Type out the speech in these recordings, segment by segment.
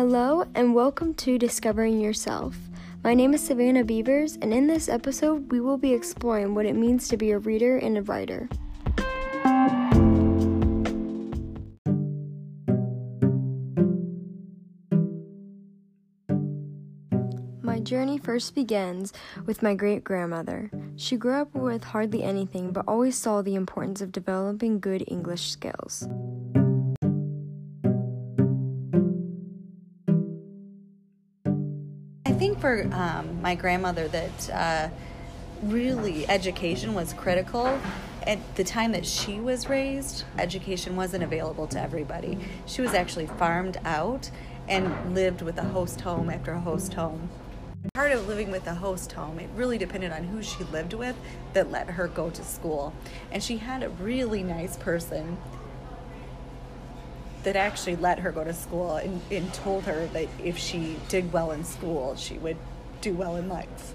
Hello and welcome to Discovering Yourself. My name is Savannah Beavers, and in this episode we will be exploring what it means to be a reader and a writer. My journey first begins with my great-grandmother. She grew up with hardly anything but always saw the importance of developing good English skills. I think for my grandmother that really education was critical. At the time that she was raised, education wasn't available to everybody. She was actually farmed out and lived with a host home after a host home. Part of living with a host home, it really depended on who she lived with that let her go to school. And she had a really nice person that actually let her go to school and told her that if she did well in school, she would do well in life.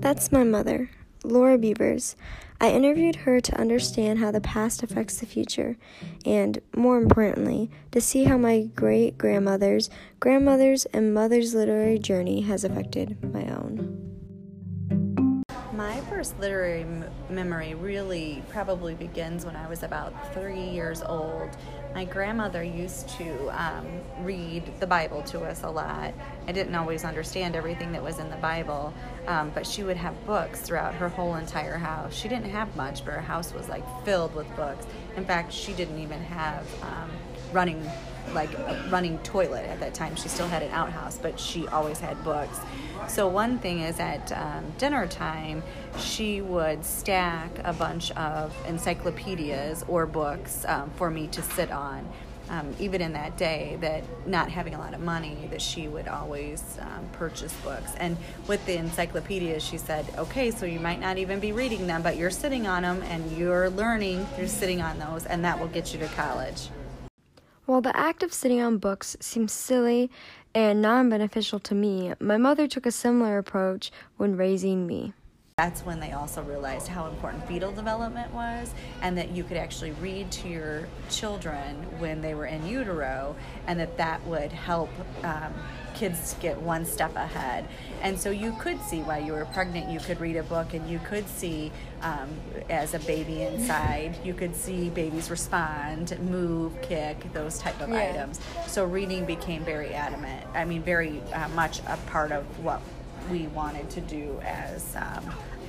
That's my mother, Laura Beavers. I interviewed her to understand how the past affects the future, and, more importantly, to see how my great-grandmother's, grandmother's, and mother's literary journey has affected my own. My first literary memory really probably begins when I was about 3 years old. My grandmother used to read the Bible to us a lot. I didn't always understand everything that was in the Bible, but she would have books throughout her whole entire house. She didn't have much, but her house was like filled with books. In fact, she didn't even have a running toilet at that time. She still had an outhouse, but she always had books. So one thing is at dinner time, she would stack a bunch of encyclopedias or books for me to sit on. Even in that day, that not having a lot of money, that she would always purchase books. And with the encyclopedias, she said, okay, so you might not even be reading them, but you're sitting on them and you're learning, you're sitting on those, and that will get you to college. While the act of sitting on books seems silly and non-beneficial to me, my mother took a similar approach when raising me. That's when they also realized how important fetal development was, and that you could actually read to your children when they were in utero, and that would help kids get one step ahead. And so you could see while you were pregnant, you could read a book, and you could see as a baby inside, you could see babies respond, move, kick, those type of items. So reading became very much a part of what we wanted to do as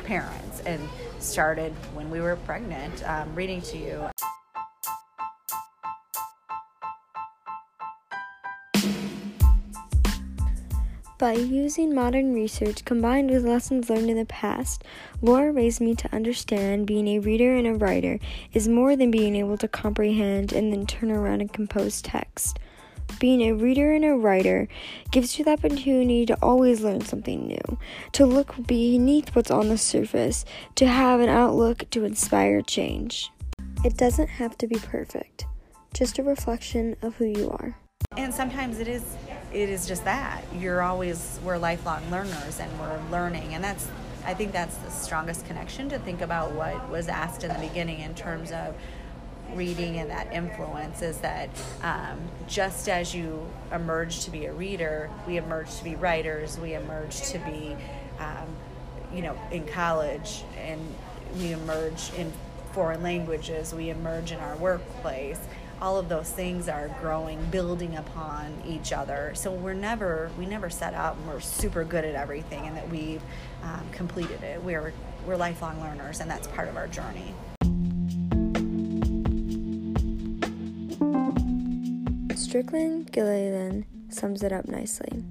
parents, and started when we were pregnant, reading to you. By using modern research combined with lessons learned in the past, Laura raised me to understand being a reader and a writer is more than being able to comprehend and then turn around and compose text. Being a reader and a writer gives you the opportunity to always learn something new, to look beneath what's on the surface, to have an outlook to inspire change. It doesn't have to be perfect, just a reflection of who you are. And sometimes it is just that. We're lifelong learners, and we're learning, and I think that's the strongest connection, to think about what was asked in the beginning in terms of reading and that influence, is that just as you emerge to be a reader, we emerge to be writers, we emerge to be in college, and we emerge in foreign languages, we emerge in our workplace. All of those things are growing, building upon each other, so we never set out and we're super good at everything and that we've completed it. We're lifelong learners, and that's part of our journey. Strickland Gilliland sums it up nicely.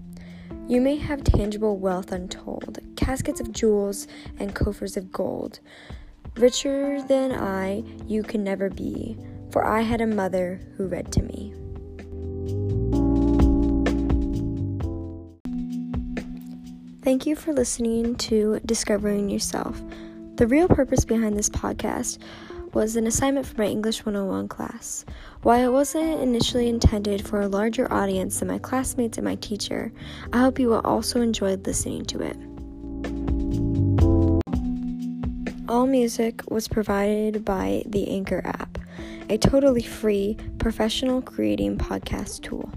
You may have tangible wealth untold, caskets of jewels and coffers of gold. Richer than I, you can never be, for I had a mother who read to me. Thank you for listening to Discovering Yourself. The real purpose behind this podcast was an assignment for my English 101 class. While it wasn't initially intended for a larger audience than my classmates and my teacher, I hope you will also enjoy listening to it. All music was provided by the Anchor app, a totally free, professional creating podcast tool.